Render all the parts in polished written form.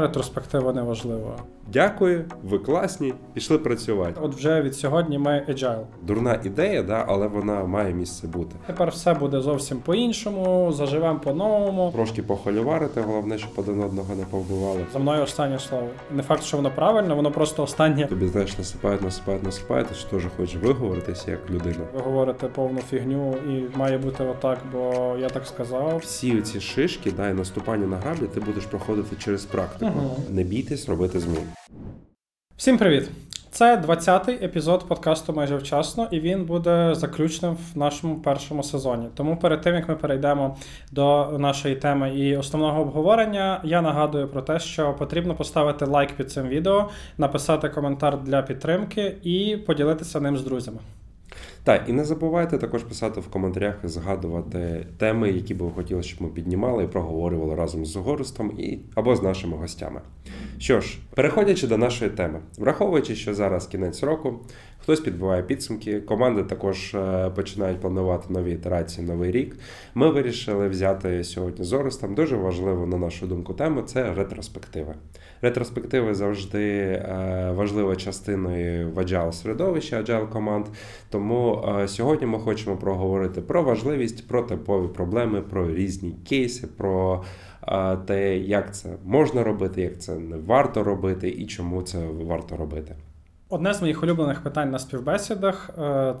Ретроспектива не важлива. Дякую, ви класні, пішли працювати. От вже від сьогодні ми agile. Дурна ідея, да, але вона має місце бути. Тепер все буде зовсім по-іншому, заживемо по-новому. Трошки похолюварити, головне, щоб один одного не повбивали. За мною останнє слово. Не факт, що воно правильно, воно просто останнє. Тобі, знаєш, насипають, ти ж теж хочеш виговоритися як людина. Ви говорите повну фігню і має бути отак, бо я так сказав. Всі ці шишки, да, і наступання на граблі ти будеш проходити через практику. Не бійтесь робити зміни. Всім привіт! Це 20-й епізод подкасту «Майже вчасно», і він буде заключним в нашому першому сезоні. Тому перед тим, як ми перейдемо до нашої теми і основного обговорення, я нагадую про те, що потрібно поставити лайк під цим відео, написати коментар для підтримки і поділитися ним з друзями. Так, і не забувайте також писати в коментарях і згадувати теми, які би ви хотіли, щоб ми піднімали і проговорювали разом з Горстом і або з нашими гостями. Що ж, переходячи до нашої теми, враховуючи, що зараз кінець року, хтось підбиває підсумки, команди також починають планувати нові ітерації, новий рік, ми вирішили взяти сьогодні з Горстом дуже важливу, на нашу думку, тему – це ретроспективи. Ретроспективи завжди важлива частиною в Agile-середовищі, Agile-команд, тому сьогодні ми хочемо проговорити про важливість, про типові проблеми, про різні кейси, про те, як це можна робити, як це не варто робити і чому це варто робити. Одне з моїх улюблених питань на співбесідах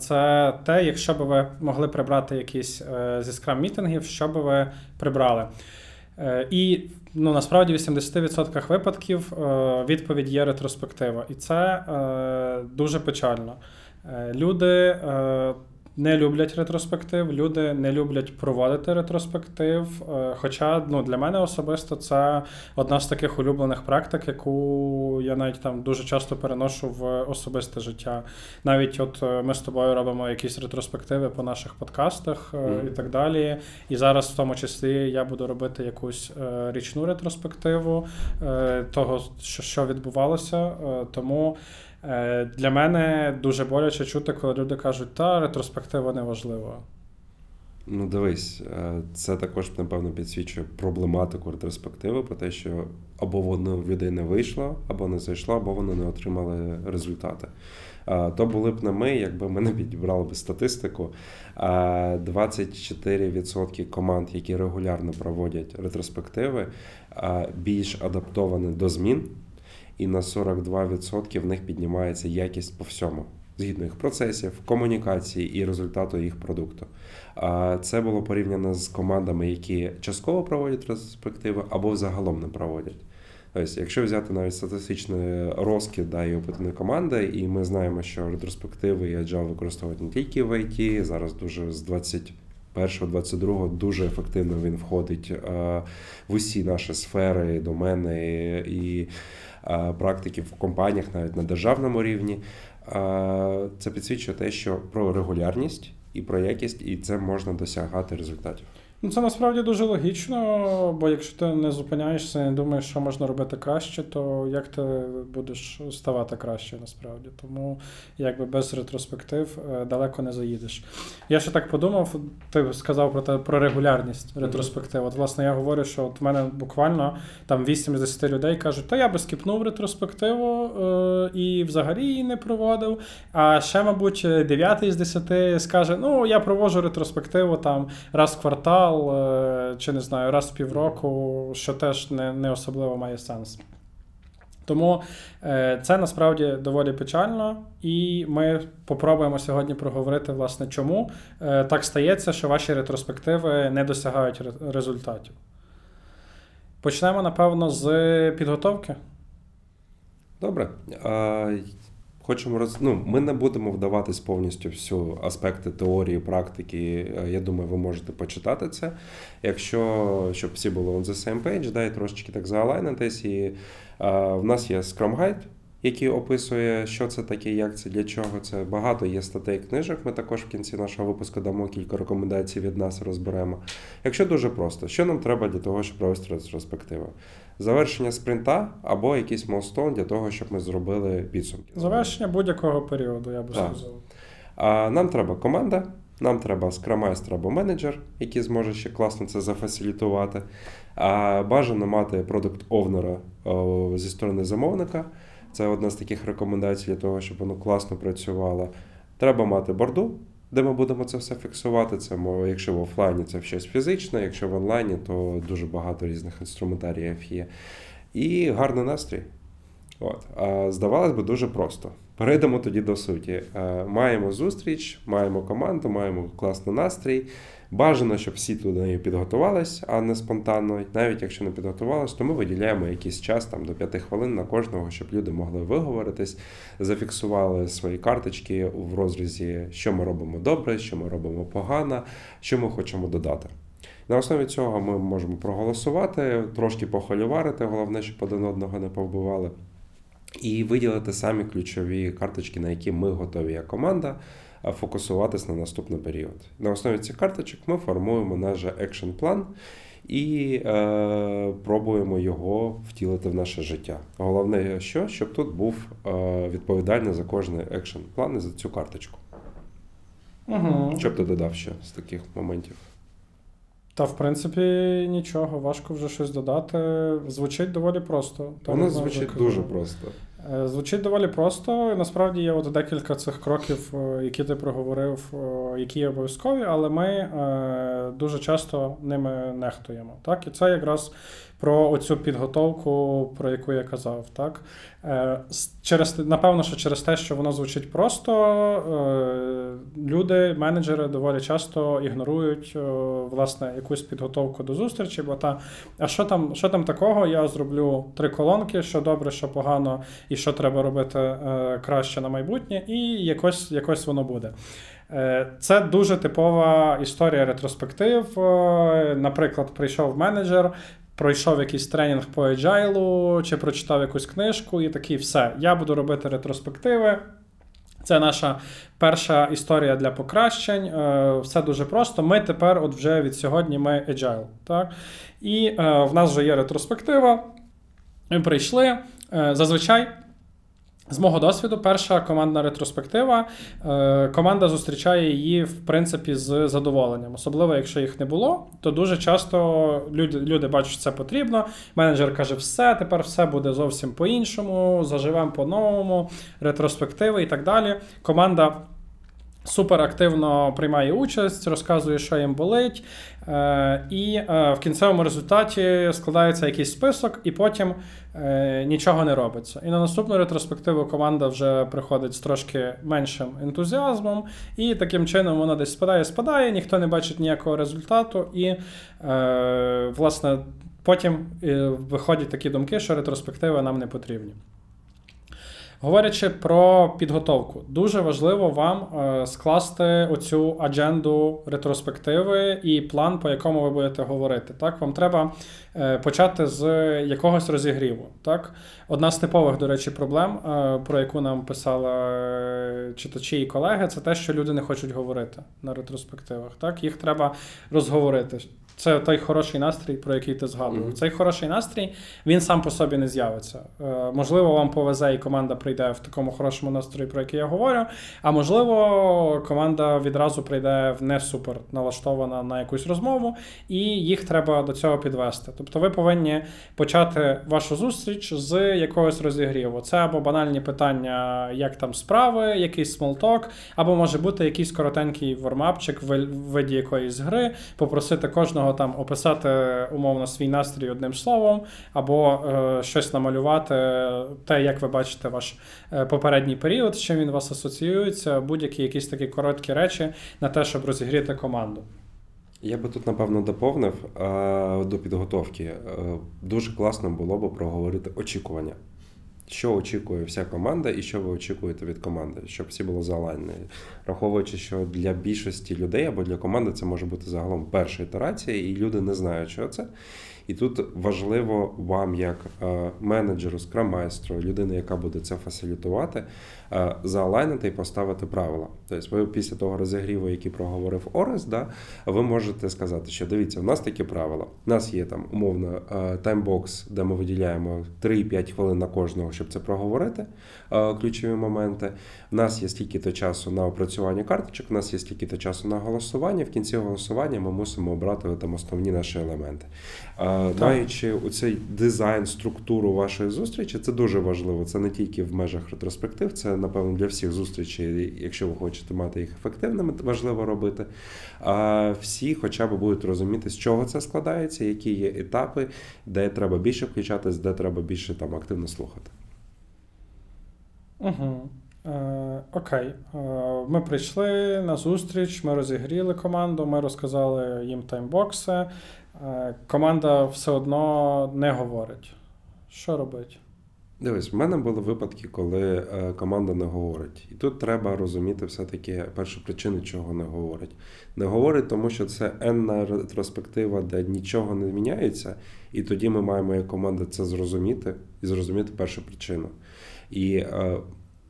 – це те, якщо б ви могли прибрати якісь зі скрам-мітингів, що б ви прибрали. І насправді в 80% випадків відповідь є ретроспектива. І це дуже печально. Люди не люблять ретроспектив, люди не люблять проводити ретроспектив, хоча для мене особисто це одна з таких улюблених практик, яку я навіть там дуже часто переношу в особисте життя. Навіть от ми з тобою робимо якісь ретроспективи по наших подкастах і так далі, і зараз в тому числі я буду робити якусь річну ретроспективу того, що відбувалося, тому... Для мене дуже боляче чути, коли люди кажуть, та ретроспектива не важлива. Ну дивись, це також, напевно, підсвічує проблематику ретроспективи, про те, що або воно в людей не вийшло, або не зайшло, або вони не отримали результати. То були б не ми, якби ми не підібрали б статистику. 24% команд, які регулярно проводять ретроспективи, більш адаптовані до змін, і на 42% в них піднімається якість по всьому, згідно їх процесів, комунікації і результату їх продукту. Це було порівняно з командами, які частково проводять ретроспективи або взагалом не проводять. Тобто, якщо взяти навіть статистичний розкид і опитані команди, і ми знаємо, що ретроспективи і Agile використовують не тільки в IT, зараз дуже з 21-22 дуже ефективно він входить в усі наші сфери, домени і практики в компаніях, навіть на державному рівні. Це підсвічує те, що про регулярність і про якість, і це можна досягати результатів. Це насправді дуже логічно, бо якщо ти не зупиняєшся і не думаєш, що можна робити краще, то як ти будеш ставати краще насправді. Тому якби без ретроспектив далеко не заїдеш. Я ще так подумав, ти сказав про регулярність ретроспектив. От власне я говорю, що в мене буквально там 8 з 10 людей кажуть, та я би скіпнув ретроспективу і взагалі її не проводив. А ще, мабуть, 9 з 10 скаже, я проводжу ретроспективу там раз в квартал, чи не знаю, раз в півроку, що теж не особливо має сенс. Тому це насправді доволі печально, і ми попробуємо сьогодні проговорити, власне, чому так стається, що ваші ретроспективи не досягають результатів. Почнемо, напевно, з підготовки. Добре. Ми не будемо вдаватись повністю всю аспекти теорії, практики. Я думаю, ви можете почитати це. Щоб всі були on the same page, і трошечки так заалагнитись. І в нас є Scrum Guide, який описує, що це таке, як це, для чого це. Багато є статей, книжок. Ми також в кінці нашого випуску дамо кілька рекомендацій від нас, розберемо. Якщо дуже просто, що нам треба для того, щоб провести ретроспективу? Завершення спринта або якийсь майлстоун для того, щоб ми зробили підсумки. Завершення будь-якого періоду, я би сказав. Нам треба команда, Нам треба скрамайстер або менеджер, який зможе ще класно це зафасилітувати. А бажано мати продакт-овнера зі сторони замовника. Це одна з таких рекомендацій для того, щоб воно класно працювало. Треба мати борду, де ми будемо це все фіксувати. Це, якщо в офлайні, це щось фізичне, якщо в онлайні, то дуже багато різних інструментаріїв є. І гарний настрій. Здавалось би, дуже просто. Перейдемо тоді до суті. Маємо зустріч, маємо команду, маємо класний настрій. Бажано, щоб всі туди підготувались, а не спонтанно. Навіть якщо не підготувались, то ми виділяємо якийсь час, там, до 5 хвилин на кожного, щоб люди могли виговоритись, зафіксували свої карточки в розрізі, що ми робимо добре, що ми робимо погано, що ми хочемо додати. На основі цього ми можемо проголосувати, трошки похолюварити, головне, щоб один одного не повбивали, і виділити самі ключові карточки, на які ми готові як команда фокусуватись на наступний період. На основі цих карточок ми формуємо наш екшн-план і пробуємо його втілити в наше життя. Головне, щоб тут був відповідальний за кожний екшн-план і за цю карточку. Що б ти додав ще з таких моментів? Та, в принципі, нічого, важко вже щось додати. Звучить доволі просто. Воно звучить дуже просто. Звучить доволі просто. І насправді є от декілька цих кроків, які ти проговорив, які є обов'язкові, але ми дуже часто ними нехтуємо. Так? І це якраз про оцю підготовку, про яку я казав. Так? Напевно, що через те, що воно звучить просто, люди, менеджери доволі часто ігнорують власне якусь підготовку до зустрічі, бо а що там такого, я зроблю 3 колонки, що добре, що погано, і що треба робити краще на майбутнє, і якось воно буде. Це дуже типова історія ретроспектив. Наприклад, прийшов менеджер, пройшов якийсь тренінг по Agile, чи прочитав якусь книжку і такий, все, я буду робити ретроспективи. Це наша перша історія для покращень. Все дуже просто. Ми тепер, от вже від сьогодні, ми Agile. Так? І в нас вже є ретроспектива. Ми прийшли. Зазвичай, з мого досвіду, перша командна ретроспектива, команда зустрічає її, в принципі, з задоволенням. Особливо, якщо їх не було, то дуже часто люди бачать, що це потрібно. Менеджер каже, все, тепер все буде зовсім по-іншому, заживемо по-новому, ретроспективи і так далі. Команда суперактивно приймає участь, розказує, що їм болить. І в кінцевому результаті складається якийсь список, і потім нічого не робиться. І на наступну ретроспективу команда вже приходить з трошки меншим ентузіазмом, і таким чином вона десь спадає, ніхто не бачить ніякого результату, і, власне, потім виходять такі думки, що ретроспективи нам не потрібні. Говорячи про підготовку, дуже важливо вам скласти оцю адженду ретроспективи і план, по якому ви будете говорити. Так? Вам треба почати з якогось розігріву. Так? Одна з типових, до речі, проблем, про яку нам писали читачі і колеги, це те, що люди не хочуть говорити на ретроспективах. Так? Їх треба розговорити. Це той хороший настрій, про який ти згадував. Цей хороший настрій, він сам по собі не з'явиться. Можливо, вам повезе і команда прийде в такому хорошому настрої, про який я говорю, а можливо, команда відразу прийде в не супер налаштована на якусь розмову, і їх треба до цього підвести. Тобто ви повинні почати вашу зустріч з якогось розігріву. Це або банальні питання, як там справи, якийсь смолток, або може бути якийсь коротенький вормапчик в виді якоїсь гри, попросити кожного там описати умовно свій настрій одним словом, або щось намалювати, те, як ви бачите ваш попередній період, з чим він вас асоціюється, будь-які якісь такі короткі речі на те, щоб розігріти команду. Я би тут, напевно, доповнив до підготовки. Дуже класно було б проговорити очікування. Що очікує вся команда і що ви очікуєте від команди, щоб всі було залайне. Враховуючи, що для більшості людей або для команди це може бути загалом перша ітерація, і люди не знають, що це. І тут важливо вам, як менеджеру, скрам-майстру, людини, яка буде це фасилітувати, заалайнити і поставити правила. Тобто ви після того розігріву, який проговорив Орес, ви можете сказати, що дивіться, у нас такі правила. У нас є там умовно таймбокс, де ми виділяємо 3-5 хвилин на кожного, щоб це проговорити, ключові моменти. У нас є стільки-то часу на опрацювання карточок, у нас є стільки-то часу на голосування. В кінці голосування ми мусимо обрати там основні наші елементи. Даючи оцей дизайн, структуру вашої зустрічі, це дуже важливо. Це не тільки в межах ретроспектив, це, напевно, для всіх зустрічей, якщо ви хочете мати їх ефективними, важливо робити. Всі хоча б будуть розуміти, з чого це складається, які є етапи, де треба більше включатись, де треба більше активно слухати. Угу. Окей. Ми прийшли на зустріч, ми розігріли команду, ми розказали їм таймбокси. Команда все одно не говорить. Що робити? Дивись, в мене були випадки, коли команда не говорить. І тут треба розуміти все-таки першу причину, чого не говорить. Не говорить, тому що це енна ретроспектива, де нічого не міняється, і тоді ми маємо як команда це зрозуміти і зрозуміти першу причину. І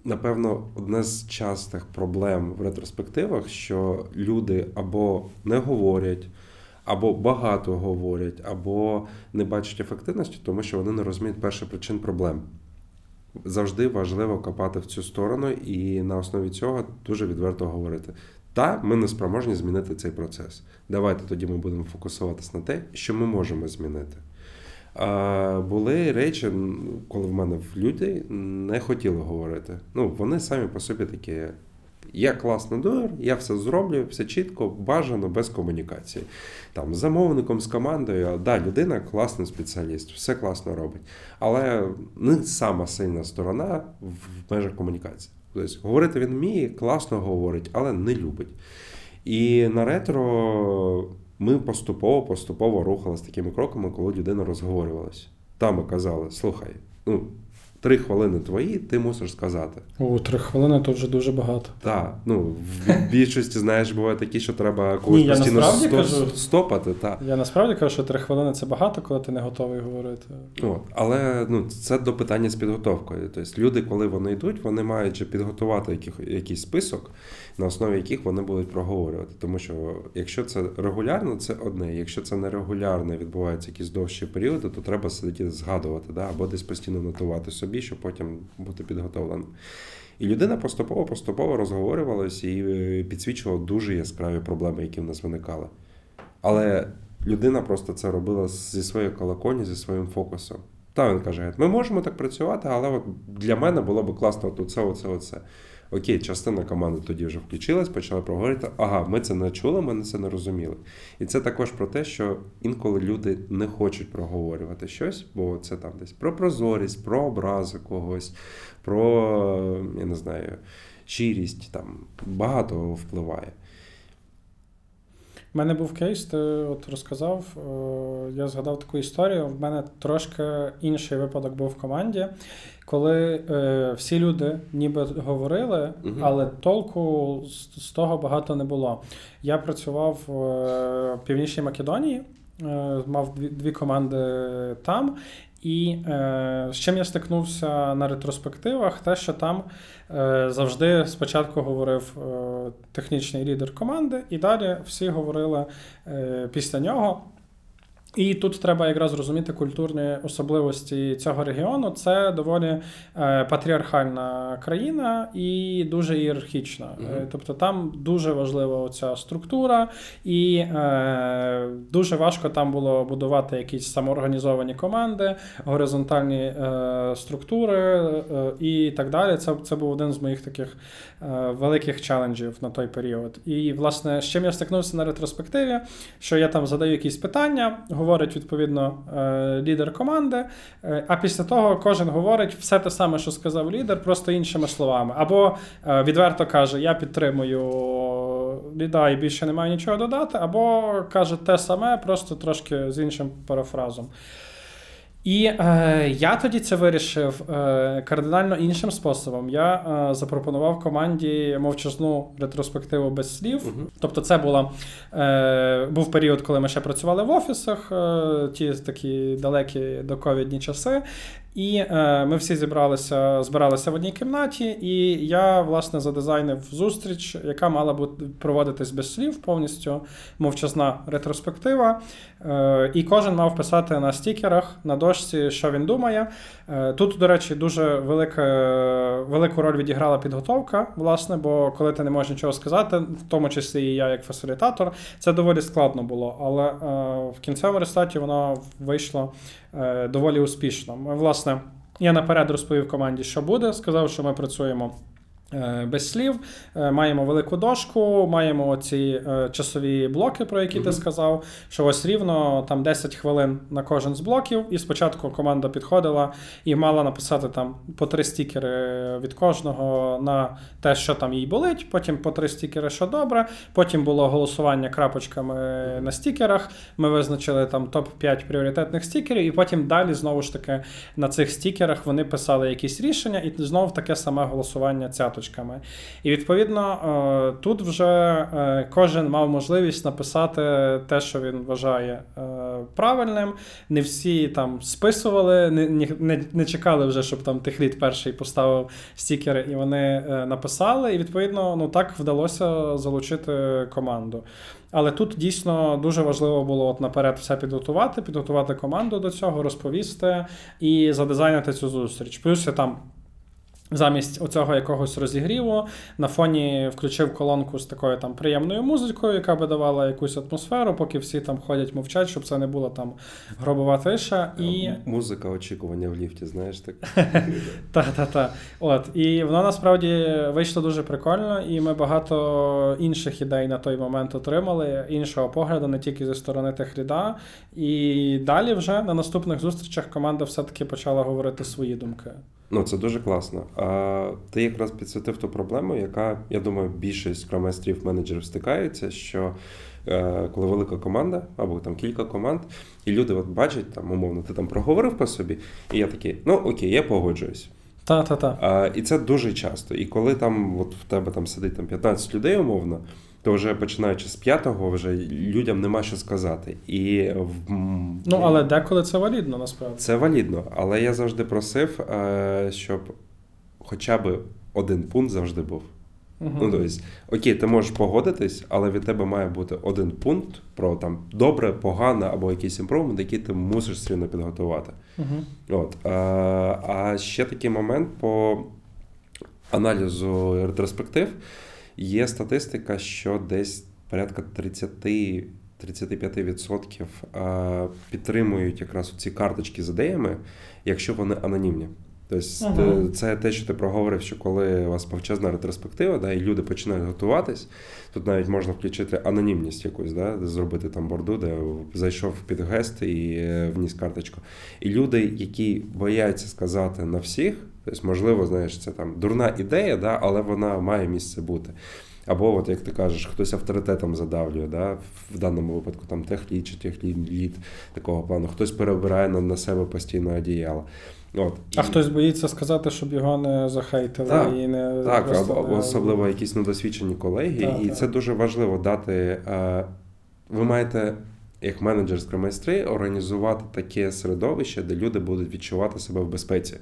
напевно, одна з частих проблем в ретроспективах, що люди або не говорять, або багато говорять, або не бачать ефективності, тому що вони не розуміють перших причин проблем. Завжди важливо копати в цю сторону і на основі цього дуже відверто говорити. Та ми не спроможні змінити цей процес. Давайте тоді ми будемо фокусуватися на те, що ми можемо змінити. Були речі, коли в мене люди не хотіли говорити. Вони самі по собі такі: я класний доєр, я все зроблю, все чітко, бажано, без комунікації. З замовником, з командою, людина класний спеціаліст, все класно робить. Але не сама сильна сторона в межах комунікації. Тобто говорити він вміє, класно говорить, але не любить. І на ретро ми поступово рухалися такими кроками, коли людина розговорювалася. Там ми казали: слухай, 3 хвилини твої, ти мусиш сказати. 3 хвилини – то вже дуже багато. Так, в більшості, буває такі, що треба когось постійно стопати. Я насправді кажу, що 3 хвилини – це багато, коли ти не готовий говорити. Але це до питання з підготовкою. Тобто люди, коли вони йдуть, вони мають підготувати якийсь список, на основі яких вони будуть проговорювати. Тому що якщо це регулярно, це одне. Якщо це нерегулярно, відбуваються якісь довші періоди, то треба сидіти згадувати, або десь постійно нотувати собі, щоб потім бути підготовленим. І людина поступово розговорювалася і підсвічувала дуже яскраві проблеми, які в нас виникали. Але людина просто це робила зі своєї колокольні, зі своїм фокусом. Він каже: ми можемо так працювати, але для мене було б класно оце. Окей, частина команди тоді вже включилась, почала проговорити: ага, ми це не чули, ми це не розуміли. І це також про те, що інколи люди не хочуть проговорювати щось, бо це десь про прозорість, про образи когось, про, щирість, багато впливає. У мене був кейс, ти розказав, я згадав таку історію. В мене трошки інший випадок був в команді, коли всі люди ніби говорили, але толку з того багато не було. Я працював в Північній Македонії, мав 2 команди там. І з чим я стикнувся на ретроспективах, те, що там завжди спочатку говорив технічний лідер команди, і далі всі говорили після нього. І тут треба якраз розуміти культурні особливості цього регіону. Це доволі патріархальна країна і дуже ієрархічна. Тобто там дуже важлива ця структура, і дуже важко там було будувати якісь самоорганізовані команди, горизонтальні структури і так далі. Це був один з моїх таких великих челенджів на той період. І, власне, з чим я стикнувся на ретроспективі, що я там задаю якісь питання, говорить, відповідно, лідер команди, а після того кожен говорить все те саме, що сказав лідер, просто іншими словами. Або відверто каже: я підтримую ліда і більше не маю нічого додати, або каже те саме, просто трошки з іншим парафразом. І я тоді це вирішив кардинально іншим способом. Я запропонував команді мовчазну ретроспективу без слів. Угу. Тобто це була, був період, коли ми ще працювали в офісах, ті такі далекі доковідні часи. І ми всі збиралися в одній кімнаті, і я, власне, задизайнив зустріч, яка мала бути проводитись без слів, повністю мовчазна ретроспектива. І кожен мав писати на стікерах, на дошці, що він думає. Тут, до речі, дуже велику роль відіграла підготовка, власне, бо коли ти не можеш нічого сказати, в тому числі і я як фасилітатор, це доволі складно було, але в кінцевому результаті воно вийшло доволі успішно. Власне, я наперед розповів команді, що буде, сказав, що ми працюємо без слів, маємо велику дошку, маємо ці часові блоки, про які ти сказав, що ось рівно там 10 хвилин на кожен з блоків, і спочатку команда підходила і мала написати там по 3 стікери від кожного на те, що там їй болить, потім по 3 стікери, що добре, потім було голосування крапочками на стікерах, ми визначили там топ-5 пріоритетних стікерів, і потім далі знову ж таки на цих стікерах вони писали якісь рішення, і знову таке саме голосування цяточками. І, відповідно, тут вже кожен мав можливість написати те, що він вважає правильним. Не всі там списували, не чекали вже, щоб там техлід перший поставив стікери, і вони написали. І, відповідно, ну, так вдалося залучити команду. Але тут дійсно дуже важливо було от наперед все підготувати команду до цього, розповісти і задизайнити цю зустріч. Плюс я там замість оцього якогось розігріву на фоні включив колонку з такою там приємною музикою, яка би давала якусь атмосферу, поки всі там ходять, мовчать, щоб це не було там гробова тиша. І... Музика очікування в ліфті, знаєш, так? Та-та-та. От. І воно насправді вийшло дуже прикольно, і ми багато інших ідей на той момент отримали, іншого погляду, не тільки зі сторони техліда. І далі вже на наступних зустрічах команда все-таки почала говорити свої думки. Ну, це дуже класно. А ти якраз підсвітив ту проблему, яка, я думаю, більшість скром-майстрів-менеджерів стикаються, що коли велика команда, або там кілька команд, і люди от бачать, там, умовно, ти там проговорив по собі, і я такий, ну окей, я погоджуюсь. Та-та-та. І це дуже часто. І коли там от в тебе там сидить там 15 людей, умовно, то вже починаючи з 5-го вже людям нема що сказати. І... Ну, але деколи це валідно, насправді. Це валідно, але я завжди просив, щоб хоча б один пункт завжди був. Угу. Ну, тобто, окей, ти можеш погодитись, але від тебе має бути один пункт про там добре, погано або якийсь імпровмент, який ти мусиш все одно підготувати. Угу. От. А ще такий момент по аналізу ретроспектив. Є статистика, що десь порядка 30-35% підтримують якраз ці карточки з ідеями, якщо вони анонімні. Тобто це те, що ти проговорив, що коли у вас повчезна ретроспектива, да, і люди починають готуватись, тут навіть можна включити анонімність якусь, да, зробити там борду, де зайшов під гест і вніс карточку. І люди, які бояться сказати на всіх, тобто, можливо, знаєш, це там дурна ідея, да, але вона має місце бути. Або, от, як ти кажеш, хтось авторитетом задавлює, да, в даному випадку там техлід чи техлід такого плану, хтось перебирає на себе постійно одіяло. От. А хтось боїться сказати, щоб його не захейтили. Так, і не так, особливо якісь недосвідчені колеги. Так, і так. Це дуже важливо дати. Ви маєте, як менеджер скром-майстри, організувати таке середовище, де люди будуть відчувати себе в безпеці.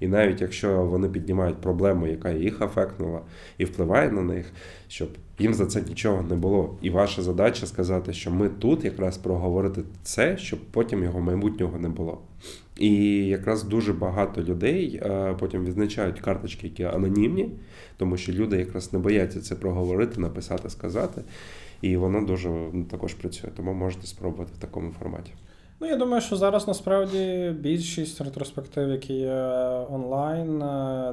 І навіть якщо вони піднімають проблему, яка їх афектнула і впливає на них, щоб їм за це нічого не було. І ваша задача сказати, що ми тут якраз проговорити це, щоб потім його майбутнього не було. І якраз дуже багато людей потім відзначають карточки, які анонімні, тому що люди якраз не бояться це проговорити, написати, сказати. І воно дуже також працює, тому можете спробувати в такому форматі. Ну, я думаю, що зараз, насправді, більшість ретроспектив, які є онлайн,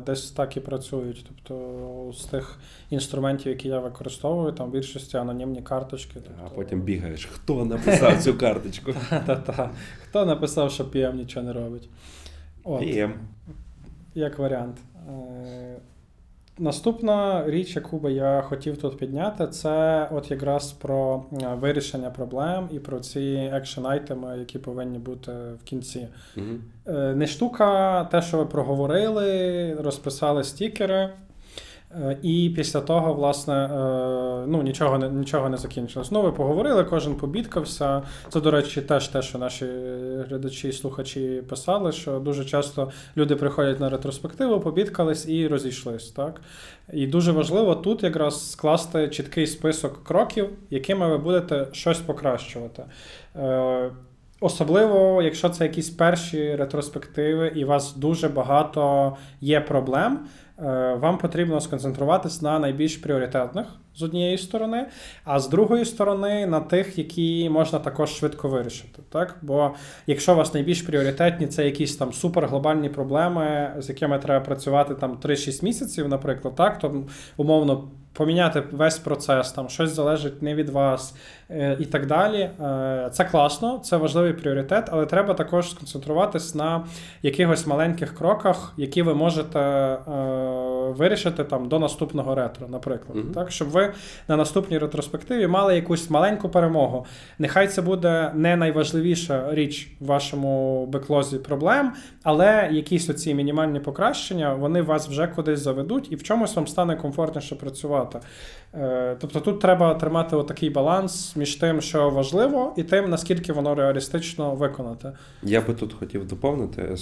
десь так і працюють. Тобто, з тих інструментів, які я використовую, там в більшості анонімні карточки. Тобто... А потім бігаєш, хто написав цю карточку? Та-та-та. Хто написав, що PM нічого не робить? PM. Як варіант. Наступна річ, яку би я хотів тут підняти, це от якраз про вирішення проблем і про ці екшн-айтеми, які повинні бути в кінці. Mm-hmm. Не штука, те, що ви проговорили, розписали стікери, і після того, власне, ну, нічого не закінчилось. Ну, ви поговорили, кожен побідкався. Це, до речі, теж те, що наші глядачі і слухачі писали, що дуже часто люди приходять на ретроспективу, побідкались і розійшлись, так? І дуже важливо тут якраз скласти чіткий список кроків, якими ви будете щось покращувати. Особливо, якщо це якісь перші ретроспективи і у вас дуже багато є проблем, вам потрібно сконцентруватись на найбільш пріоритетних, з однієї сторони, а з другої сторони на тих, які можна також швидко вирішити. Так? Бо якщо у вас найбільш пріоритетні, це якісь там суперглобальні проблеми, з якими треба працювати там 3-6 місяців, наприклад, так? То умовно поміняти весь процес, там щось залежить не від вас і так далі. Це класно, це важливий пріоритет, але треба також сконцентруватись на якихось маленьких кроках, які ви можете вирішити там до наступного ретро, наприклад. Mm-hmm. Так, щоб ви на наступній ретроспективі мали якусь маленьку перемогу. Нехай це буде не найважливіша річ в вашому беклозі проблем, але якісь оці мінімальні покращення, вони вас вже кудись заведуть і в чомусь вам стане комфортніше працювати. Тобто тут треба тримати отакий баланс між тим, що важливо, і тим, наскільки воно реалістично виконати. Я би тут хотів доповнити,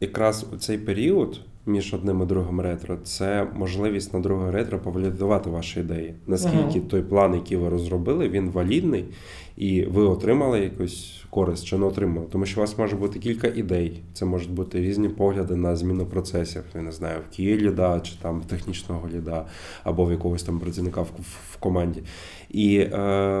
якраз у цей період між одним і другим ретро – це можливість на друге ретро повалідувати ваші ідеї. Наскільки той план, який ви розробили, він валідний, і ви отримали якусь користь чи не отримали. Тому що у вас може бути кілька ідей. Це можуть бути різні погляди на зміну процесів. Я не знаю, в QA ліда, чи там технічного ліда, або в якогось там працівника в команді. І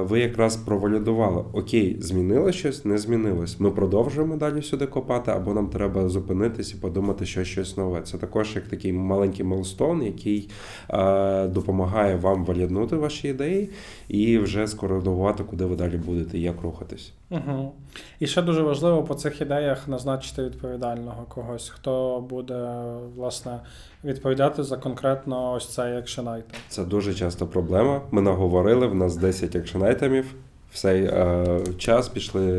ви якраз провалідували, окей, змінило щось, не змінилось. Ми продовжуємо далі сюди копати, або нам треба зупинитись і подумати, що щось нове. Це також як такий маленький мейлстоун, який допомагає вам валіднути ваші ідеї і вже скоординувати, куди ви далі будете, як рухатись. Угу. І ще дуже важливо по цих ідеях назначити відповідального когось, хто буде, власне, відповідати за конкретно ось цей екшн-айтем. Це дуже часто проблема. Ми наговорили, в нас 10 екшн-айтемів. Все, час пішли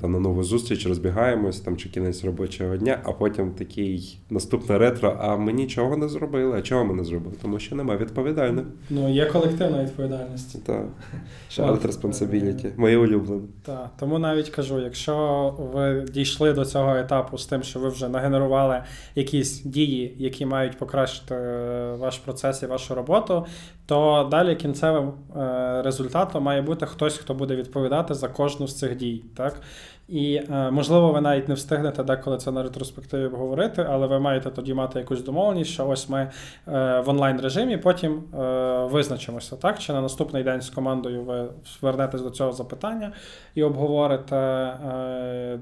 там на нову зустріч, розбігаємось, там чи кінець робочого дня, а потім такий наступне ретро, а ми нічого не зробили. А чого ми не зробили? Тому що немає відповідальних. Ну, є колективна відповідальність. Так. Shared responsibility. Моє улюблене. Так, тому навіть кажу, якщо ви дійшли до цього етапу з тим, що ви вже нагенерували якісь дії, які мають покращити ваш процес і вашу роботу, то далі кінцевим результатом має бути хтось, хто буде відповідати за кожну з цих дій, так? І, можливо, ви навіть не встигнете деколи це на ретроспективі обговорити, але ви маєте тоді мати якусь домовленість, що ось ми в онлайн-режимі потім визначимося, так? Чи на наступний день з командою ви звернетесь до цього запитання і обговорите.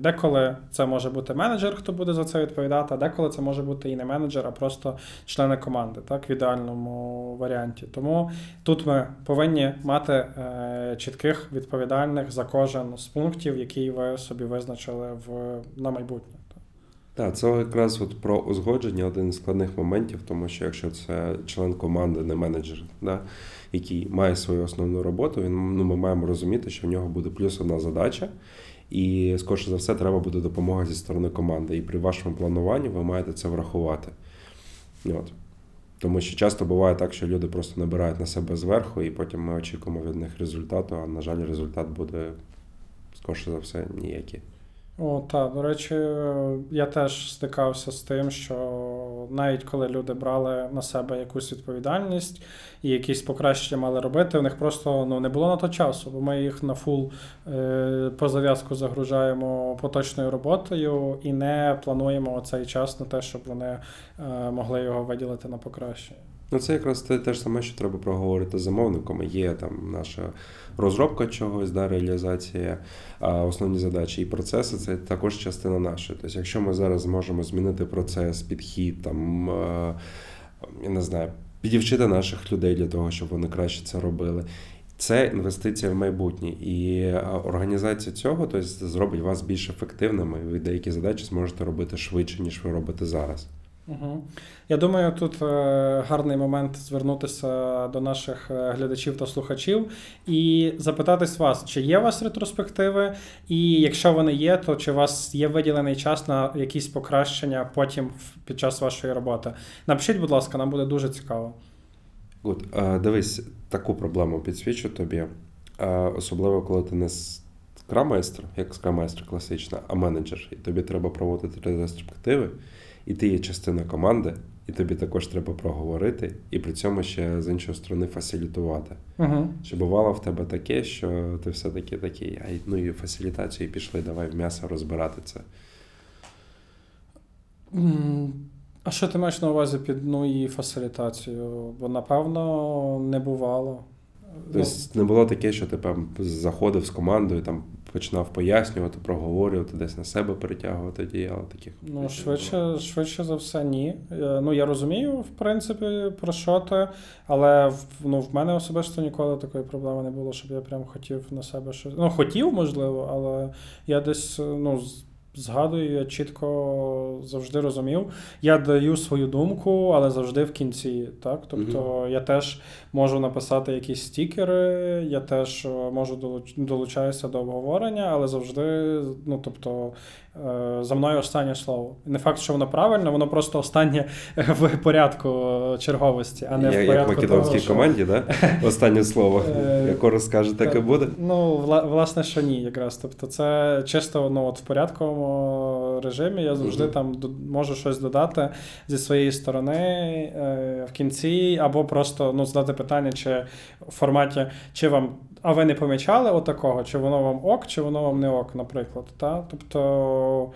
Деколи це може бути менеджер, хто буде за це відповідати, а деколи це може бути і не менеджер, а просто члени команди, так? В ідеальному варіанті. Тому тут ми повинні мати чітких відповідальних за кожен з пунктів, який ви собі визначили на майбутнє. Так, це якраз от про узгодження один із складних моментів, тому що якщо це член команди, не менеджер, да, який має свою основну роботу, він, ну, ми маємо розуміти, що в нього буде плюс одна задача, і, скоріше за все, треба буде допомога зі сторони команди. І при вашому плануванні ви маєте це врахувати. От. Тому що часто буває так, що люди просто набирають на себе зверху, і потім ми очікуємо від них результату, а, на жаль, результат буде... скоріше за все, ніякі. О, так, до речі, я теж стикався з тим, що навіть коли люди брали на себе якусь відповідальність і якісь покращення мали робити, у них просто не було на то часу, бо ми їх на фул по зав'язку загружаємо поточною роботою і не плануємо цей час на те, щоб вони могли його виділити на покращення. Ну, це якраз те ж саме, що треба проговорити з замовником. Є там наша розробка чогось, да, реалізація, основні задачі і процеси – це також частина нашої. Тобто, якщо ми зараз зможемо змінити процес, підхід, там, я не знаю, підівчити наших людей для того, щоб вони краще це робили, це інвестиція в майбутнє. І організація цього, тобто, зробить вас більш ефективними, і ви деякі задачі зможете робити швидше, ніж ви робите зараз. Угу. Я думаю, тут гарний момент звернутися до наших глядачів та слухачів і запитатись вас, чи є у вас ретроспективи, і якщо вони є, то чи у вас є виділений час на якісь покращення потім під час вашої роботи. Напишіть, будь ласка, нам буде дуже цікаво. Гуд. Дивись, таку проблему підсвічу тобі, особливо коли ти не скрам-майстер, як скрам-майстер класична, а менеджер, і тобі треба проводити ретроспективи. І ти є частина команди, і тобі також треба проговорити, і при цьому ще, з іншої сторони, фасилітувати. Uh-huh. Чи бувало в тебе таке, що ти все-таки такий, ну і фасилітацію, і пішли, давай в м'ясо розбирати це? А що ти маєш на увазі під ну і фасилітацію? Бо, напевно, не бувало. Тобто не було таке, що ти заходив з командою, там починав пояснювати, проговорювати, десь на себе перетягувати діяло таких? Ну, швидше за все, ні. Ну, я розумію, в принципі, про що ти, але в мене особисто ніколи такої проблеми не було, щоб я прям хотів на себе щось. Ну, хотів, можливо, але я десь, згадую, я чітко завжди розумів. Я даю свою думку, але завжди в кінці. Так? Тобто я теж можу написати якісь стікери, я теж можу долучаюся до обговорення, але завжди, за мною останнє слово. Не факт, що воно правильно, воно просто останнє в порядку черговості, а не в порядку того, що... Як в македонській команді, да? Останнє слово, яке розкаже, так і буде? Ну, власне, що ні, якраз. Тобто це чисто, в порядковому режимі, я завжди там можу щось додати зі своєї сторони в кінці, або просто задати питання, чи в форматі, чи вам, а ви не помічали отакого, чи воно вам ок, чи воно вам не ок, наприклад. Та? Тобто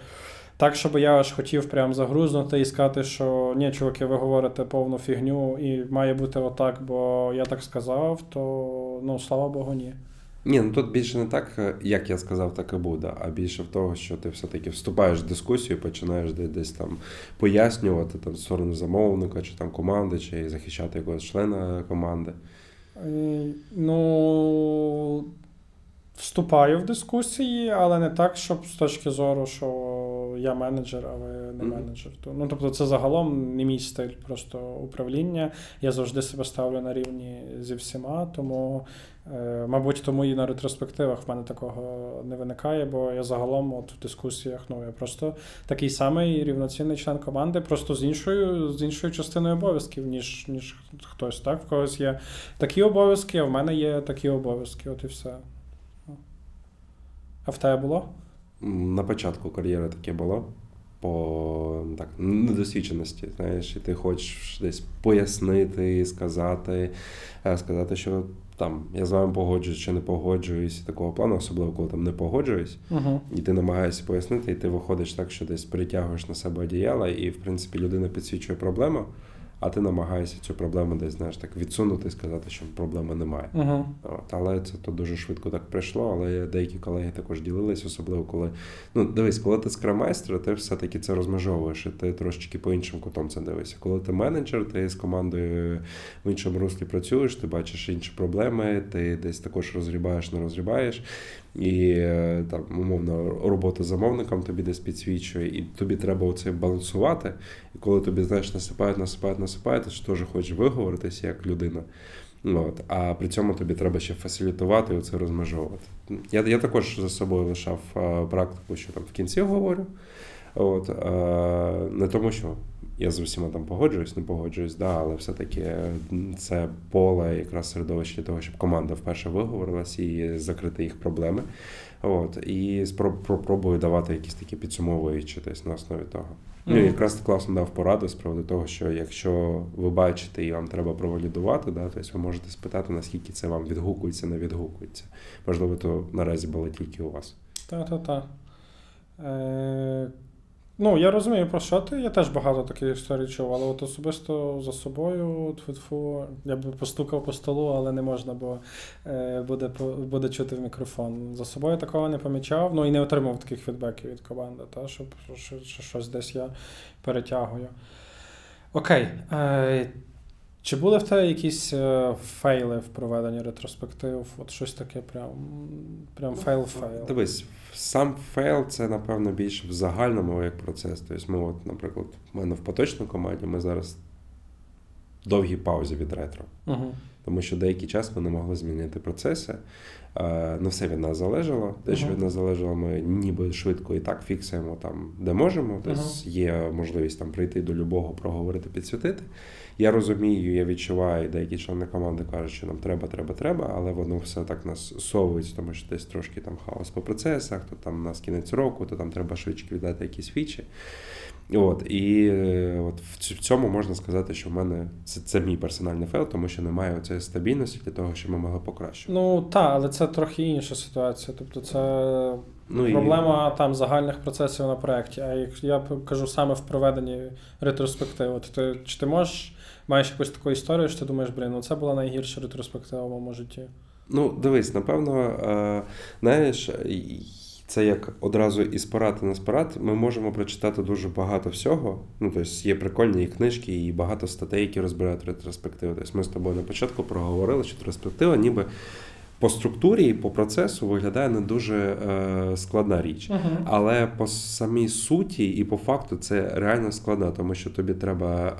так, щоб я аж хотів прям загрузнути і сказати, що ні, чуваки, ви говорите повну фігню і має бути отак, бо я так сказав, то слава Богу, ні. Ні, тут більше не так, як я сказав, так і буде, а більше в того, що ти все-таки вступаєш в дискусію, починаєш десь там пояснювати сторону замовника, чи там команди, чи захищати якогось члена команди. Ну, вступаю в дискусії, але не так, щоб з точки зору, що я менеджер, а ви не менеджер. Тобто це загалом не мій стиль просто управління. Я завжди себе ставлю на рівні зі всіма, тому... Мабуть, тому і на ретроспективах в мене такого не виникає, бо я загалом в дискусіях, я просто такий самий рівноцінний член команди, просто з іншою частиною обов'язків, ніж хтось. Так? В когось є такі обов'язки, а в мене є такі обов'язки, от і все. А в тебе було? На початку кар'єри таке було. По недосвідченості, знаєш, і ти хочеш десь пояснити, сказати, що там я з вами погоджуюсь чи не погоджуюсь, і такого плану, особливо коли там не погоджуюсь, і ти намагаєшся пояснити, і ти виходиш так, що десь притягуєш на себе одіяло, і в принципі людина підсвічує проблему, а ти намагаєшся цю проблему десь, знаєш, так відсунути і сказати, що проблеми немає. Але це то дуже швидко так прийшло, але деякі колеги також ділились, особливо коли... коли ти скрам-майстер, ти все-таки це розмежовуєш, і ти трошечки по іншим кутом це дивишся. Коли ти менеджер, ти з командою в іншому руслі працюєш, ти бачиш інші проблеми, ти десь також розгрібаєш, не розгрібаєш, і там, умовно, робота з замовником тобі десь підсвічує, і тобі треба оце балансувати, і коли тобі, знаєш, насипають, ти ж теж хочеш виговоритися як людина, а при цьому тобі треба ще фасилітувати і оце розмежовувати. Я також за собою лишав практику, що там в кінці говорю, не тому, що я з усіма там погоджуюсь, не погоджуюсь, але все-таки це поле якраз середовище для того, щоб команда вперше виговорилась і закрити їх проблеми. І спробую давати якісь такі підсумовуючі на основі того. Якраз ти класно дав пораду з приводу того, що якщо ви бачите і вам треба провалідувати, ви можете спитати, наскільки це вам відгукується, не відгукується. Можливо, то наразі було тільки у вас. Так. Я розумію, про що ти. Я теж багато таких історій чув, але особисто за собою, я би постукав по столу, але не можна, бо буде чути в мікрофон. За собою такого не помічав, і не отримав таких фідбеків від команди, що щось десь я перетягую. Окей. Чи були в тебе якісь фейли в проведенні ретроспектив? От щось таке прям фейл-фейл? Дивись, сам фейл – це, напевно, більш в загальному як процес. Тобто ми, от, наприклад, в мене в поточній команді, ми зараз в довгій паузі від ретро. Угу. Тому що деякий час ми не могли змінити процеси. Не все від нас залежало. Те, що від нас залежало, ми ніби швидко і так фіксуємо там, де можемо. Тобто є можливість там прийти до любого, проговорити, підсвітити. Я розумію, я відчуваю, деякі члени команди кажуть, що нам треба, але воно все так нас совується, тому що десь трошки там хаос по процесах, то там у нас кінець року, то там треба швидше віддати якісь фічі. І от в цьому можна сказати, що в мене це мій персональний фейл, тому що немає цієї стабільності для того, щоб ми могли покращити. Ну так, але це трохи інша ситуація. Тобто це проблема там загальних процесів на проєкті. А як я кажу саме в проведенні ретроспективи, чи ти маєш якусь таку історію, що ти думаєш, це була найгірша ретроспектива в моєму житті? Дивись, напевно, знаєш, це як одразу із порад і неспорад, ми можемо прочитати дуже багато всього. Тобто є прикольні і книжки, і багато статей, які розбирають ретроспективу. Тобто ми з тобою на початку проговорили, що ретроспектива ніби по структурі і по процесу виглядає не дуже складна річ. Uh-huh. Але по самій суті і по факту це реально складно, тому що тобі треба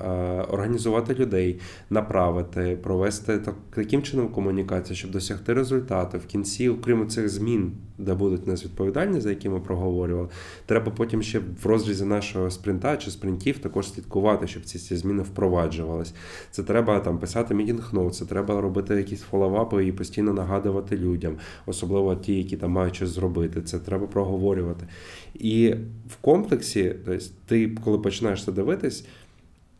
організувати людей, направити, провести таким чином комунікацію, щоб досягти результату. В кінці, окрім цих змін, де будуть нас відповідальні, за які ми проговорювали, треба потім ще в розрізі нашого спринта чи спринтів також слідкувати, щоб ці зміни впроваджувались. Це треба там писати мітінг-ноут, це треба робити якісь фоллоуапи і постійно нагадувати людям, особливо ті, які там мають щось зробити, це треба проговорювати. І в комплексі, тобто, ти, коли починаєш це дивитись,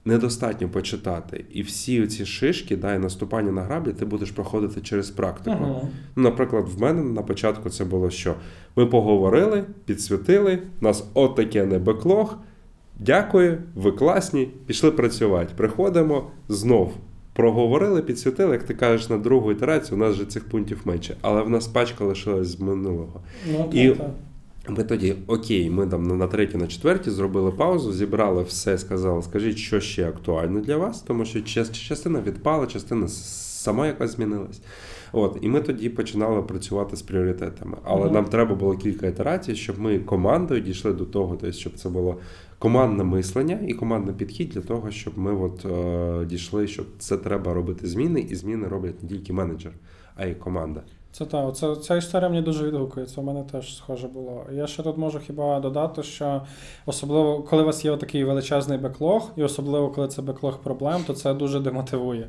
недостатньо почитати. І всі ці шишки, і наступання на граблі, ти будеш проходити через практику. Ага. Наприклад, в мене на початку це було, що ми поговорили, підсвітили, у нас отаке не беклог, дякую, ви класні, пішли працювати. Приходимо, знов проговорили, підсвітили, як ти кажеш, на другу ітерацію, у нас же цих пунктів менше. Але в нас пачка лишилась з минулого. Ми тоді, ми там на третій, на четвертій зробили паузу, зібрали все, сказали, скажіть, що ще актуально для вас, тому що частина відпала, частина сама якась змінилась. І ми тоді починали працювати з пріоритетами. Але нам треба було кілька ітерацій, щоб ми командою дійшли до того, тобто, щоб це було командне мислення і командний підхід для того, щоб ми дійшли, щоб це треба робити зміни, і зміни роблять не тільки менеджер, а й команда. Це так, ця історія мені дуже відгукується, у мене теж схоже було. Я ще тут можу хіба додати, що особливо, коли у вас є такий величезний беклог, і особливо, коли це беклог проблем, то це дуже демотивує.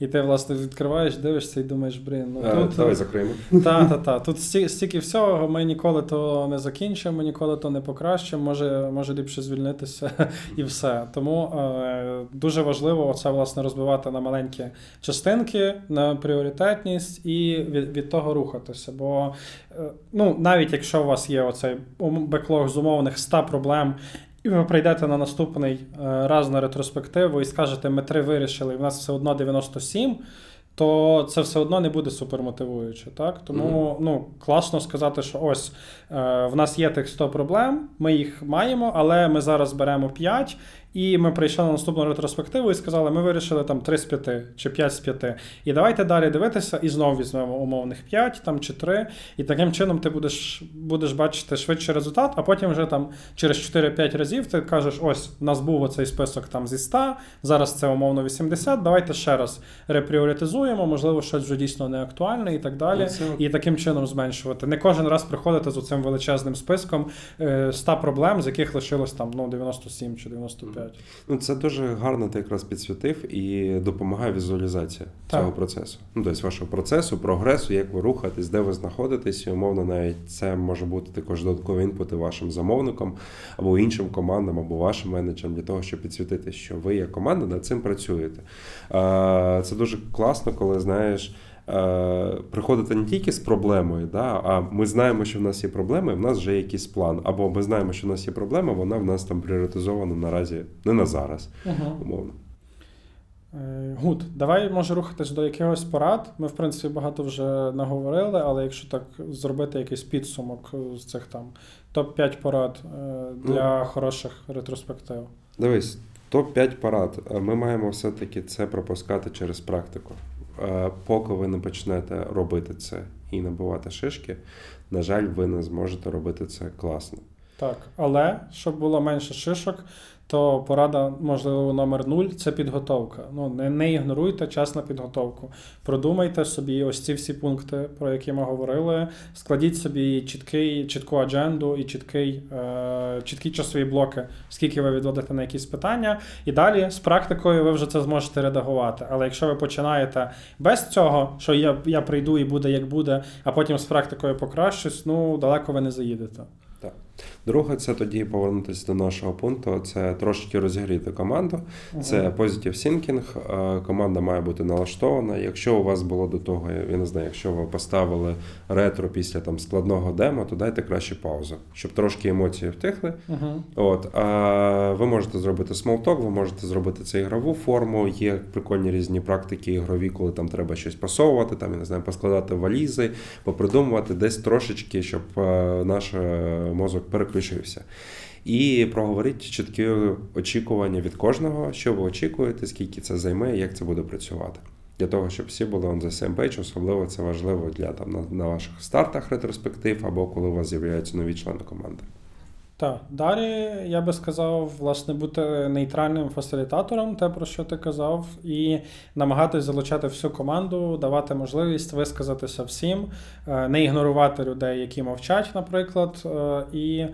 І ти, власне, відкриваєш, дивишся і думаєш, давай закриємо. Так. Тут стільки всього, ми ніколи то не закінчимо, ніколи то не покращимо, може ліпше звільнитися і все. Тому дуже важливо оце, власне, розбивати на маленькі частинки, на пріоритетність і від того рухатися. Бо навіть якщо у вас є оцей беклог з умовних 100 проблем, і ви прийдете на наступний раз на ретроспективу і скажете, ми 3 вирішили, і в нас все одно 97, то це все одно не буде супермотивуюче. Так? Тому класно сказати, що ось в нас є тих 100 проблем, ми їх маємо, але ми зараз беремо 5, і ми прийшли на наступну ретроспективу і сказали, ми вирішили там 3 з 5 чи 5 з 5. І давайте далі дивитися, і знову візьмемо умовних 5 там, чи 3. І таким чином ти будеш бачити швидший результат, а потім вже там через 4-5 разів ти кажеш, ось, у нас був оцей список там зі 100, зараз це умовно 80, давайте ще раз репріоритизуємо, можливо, щось вже дійсно не актуальне і так далі. І таким чином зменшувати. Не кожен раз приходити з оцим величезним списком 100 проблем, з яких лишилось там 97 чи 95. Це дуже гарно ти якраз підсвітив і допомагає візуалізація цього процесу. Тобто вашого процесу, прогресу, як ви рухаєтесь, де ви знаходитесь, і умовно навіть це може бути також додаткові інпути вашим замовникам або іншим командам, або вашим менеджерам для того, щоб підсвітити, що ви як команда над цим працюєте. Це дуже класно, коли, приходити не тільки з проблемою, а ми знаємо, що в нас є проблеми, в нас вже якийсь план. Або ми знаємо, що в нас є проблема, вона в нас там пріоритизована наразі, не на зараз, умовно. Гуд, давай, може, рухатись до якихось порад. Ми, в принципі, багато вже наговорили, але якщо так зробити якийсь підсумок з цих топ-5 порад для хороших ретроспектив. Дивись, Топ-5 порад. Ми маємо все-таки це пропускати через практику. Поки ви не почнете робити це і набувати шишки, на жаль, ви не зможете робити це класно. Так, але щоб було менше шишок, то порада, можливо, номер 0 – це підготовка. Ну, не ігноруйте час на підготовку. Продумайте собі ось ці всі пункти, про які ми говорили. Складіть собі чітку адженду і чіткі часові блоки, скільки ви відводите на якісь питання. І далі з практикою ви вже це зможете редагувати. Але якщо ви починаєте без цього, що я прийду і буде як буде, а потім з практикою покращусь, ну, далеко ви не заїдете. Так. Друге, це тоді повернутися до нашого пункту, це трошки розігріти команду, це positive thinking, команда має бути налаштована. Якщо у вас було до того, я не знаю, якщо ви поставили ретро після там складного демо, то дайте краще паузу, щоб трошки емоції втихли. От, а ви можете зробити small talk, ви можете зробити це ігрову форму, є прикольні різні практики ігрові, коли там треба щось пасовувати, там, я не знаю, поскладати валізи, попридумувати десь трошечки, щоб наш мозок переключився. І проговоріть чіткі очікування від кожного, що ви очікуєте, скільки це займе і як це буде працювати. Для того, щоб всі були on the same page, особливо це важливо для там на ваших стартах ретроспектив або коли у вас з'являються нові члени команди. Так, далі я би сказав, власне, бути нейтральним фасилітатором, те, про що ти казав, і намагатись залучати всю команду, давати можливість висказатися всім, не ігнорувати людей, які мовчать, наприклад, і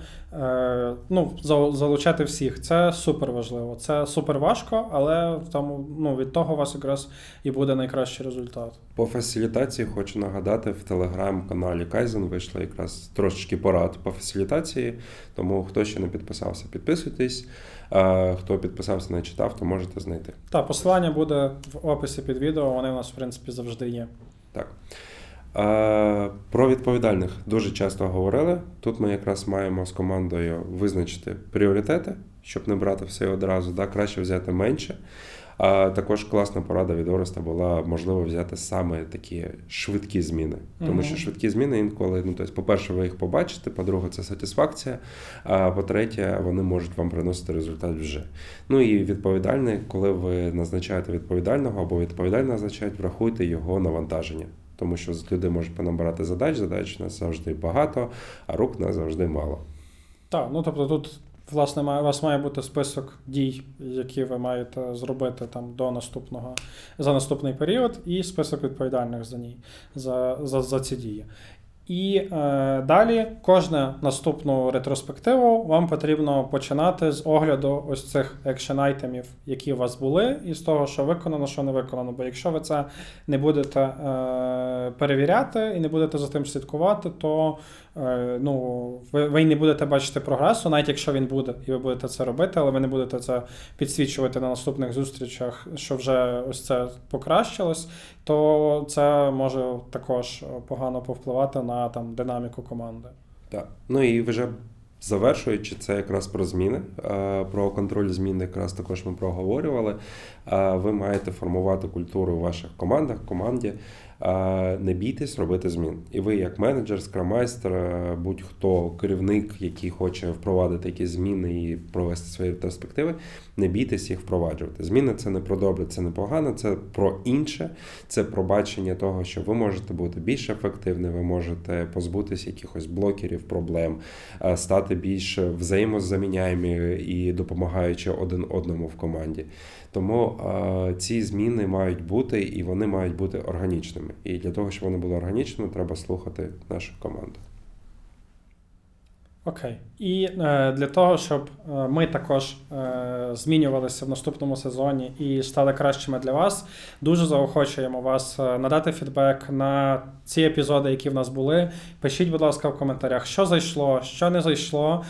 ну, залучати всіх. Це супер важливо, це супер важко, але там, ну, від того у вас якраз і буде найкращий результат. По фасилітації хочу нагадати, в телеграм-каналі Kaizen вийшло якраз трошечки порад по фасилітації, тому хто ще не підписався, підписуйтесь. Хто підписався, не читав, то можете знайти. Та, посилання буде в описі під відео, вони у нас, в принципі, завжди є. Так. Про відповідальних дуже часто говорили. Тут ми якраз маємо з командою визначити пріоритети, щоб не брати все одразу, да? Краще взяти менше. А також класна порада від Ореста була, можливо, взяти саме такі швидкі зміни. Тому що швидкі зміни інколи, ну, тобто, по-перше, ви їх побачите, по-друге, це сатисфакція, а по-третє, вони можуть вам приносити результат вже. Ну і відповідальний, коли ви назначаєте відповідального або відповідальний назначають, врахуйте його навантаження. Тому що люди можуть понабирати задач у нас завжди багато, а рук у нас завжди мало. Так, ну тобто тут... Власне, у вас має бути список дій, які ви маєте зробити там до наступного, за наступний період, і список відповідальних за ці дії. І далі кожну наступну ретроспективу вам потрібно починати з огляду ось цих екшен-айтемів, які у вас були, і з того, що виконано, що не виконано. Бо якщо ви це не будете перевіряти і не будете за тим слідкувати, то ну, ви не будете бачити прогресу, навіть якщо він буде, і ви будете це робити, але ви не будете це підсвічувати на наступних зустрічах, що вже ось це покращилось, то це може також погано повпливати на там динаміку команди. Так. Ну і вже завершуючи, це якраз про зміни, про контроль змін якраз також ми проговорювали. Ви маєте формувати культуру в ваших командах, команді. Не бійтесь робити змін. І ви як менеджер, скрам-майстер, будь-хто, керівник, який хоче впровадити якісь зміни і провести свої ретроспективи, не бійтесь їх впроваджувати. Зміни – це не про добре, це не погано, це про інше, це про бачення того, що ви можете бути більш ефективні, ви можете позбутися якихось блокерів, проблем, стати більш взаємозаміняємі і допомагаючи один одному в команді. Тому ці зміни мають бути, і вони мають бути органічними. І для того, щоб вони були органічними, треба слухати нашу команду. Окей. І для того, щоб ми також змінювалися в наступному сезоні і стали кращими для вас, дуже заохочуємо вас надати фідбек на ці епізоди, які в нас були. Пишіть, будь ласка, в коментарях, що зайшло, що не зайшло.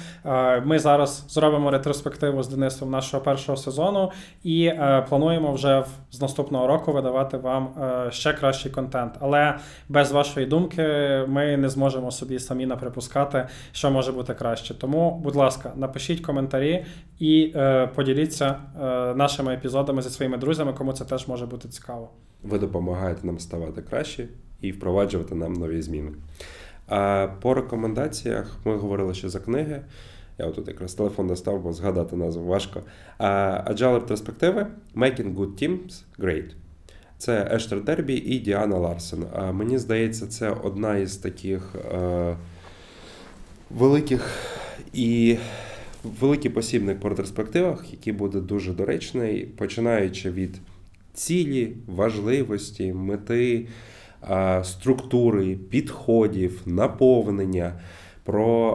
Ми зараз зробимо ретроспективу з Денисом нашого першого сезону і плануємо вже з наступного року видавати вам ще кращий контент. Але без вашої думки ми не зможемо собі самі наприпускати, що може бути краще. Тому, будь ласка, напишіть коментарі і поділіться нашими епізодами зі своїми друзями, кому це теж може бути цікаво. Ви допомагаєте нам ставати краще і впроваджувати нам нові зміни. По рекомендаціях ми говорили ще за книги. Я отут якраз телефон достав, бо згадати назву важко. Agile ретроспективи Making Good Teams Great. Це Ештер Дербі і Діана Ларсен. Мені здається, це одна із таких великих і великий посібник по ретроспективах, який буде дуже доречний, починаючи від цілі, важливості, мети, структури, підходів, наповнення, про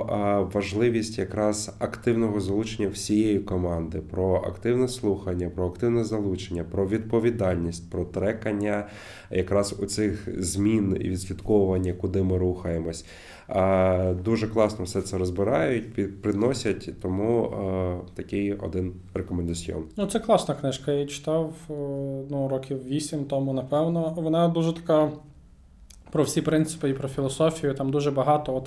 важливість якраз активного залучення всієї команди, про активне слухання, про активне залучення, про відповідальність, про трекання якраз у цих змін і відслідковування, куди ми рухаємось. Дуже класно все це розбирають, приносять, тому такий один рекомендаціон. Ну, це класна книжка, я читав років 8 тому, напевно. Вона дуже така про всі принципи і про філософію, там дуже багато,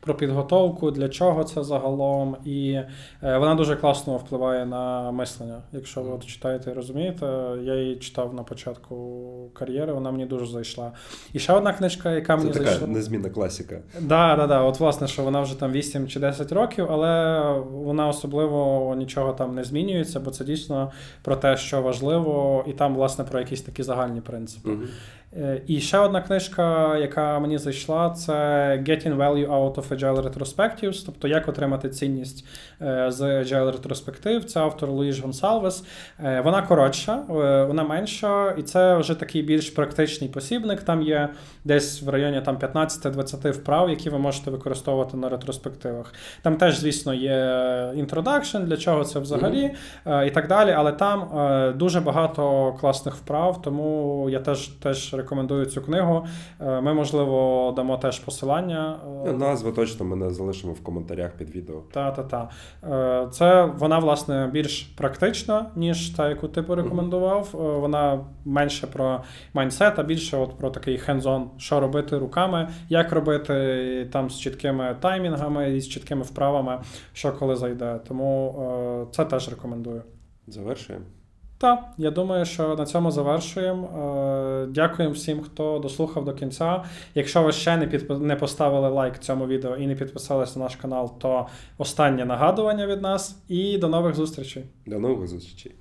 про підготовку, для чого це загалом, і вона дуже класно впливає на мислення. Якщо ви читаєте і розумієте, я її читав на початку кар'єри, вона мені дуже зайшла. І ще одна книжка, яка мені зайшла. Це така незмінна класика. Так, що вона вже там 8 чи 10 років, але вона особливо нічого там не змінюється, бо це дійсно про те, що важливо, і там, про якісь такі загальні принципи. Угу. І ще одна книжка, яка мені зайшла, це Getting Value Out of Agile Retrospectives, тобто як отримати цінність з Agile Retrospective. Це автор Луїж Гонсалвес. Вона коротша, вона менша, і це вже такий більш практичний посібник. Там є десь в районі 15-20 вправ, які ви можете використовувати на ретроспективах. Там теж, звісно, є introduction, для чого це взагалі, і так далі, але там дуже багато класних вправ, тому я теж рекомендую цю книгу. Ми, можливо, дамо теж посилання. Назви точно ми залишимо в коментарях під відео. Це вона, більш практична, ніж та, яку ти порекомендував. Вона менше про майндсет, а більше про такий hands-on, що робити руками, як робити там з чіткими таймінгами і з чіткими вправами, що коли зайде. Тому це теж рекомендую. Завершуємо. Так, я думаю, що на цьому завершуємо. Дякуємо всім, хто дослухав до кінця. Якщо ви ще не поставили лайк цьому відео і не підписалися на наш канал, то останнє нагадування від нас. І до нових зустрічей.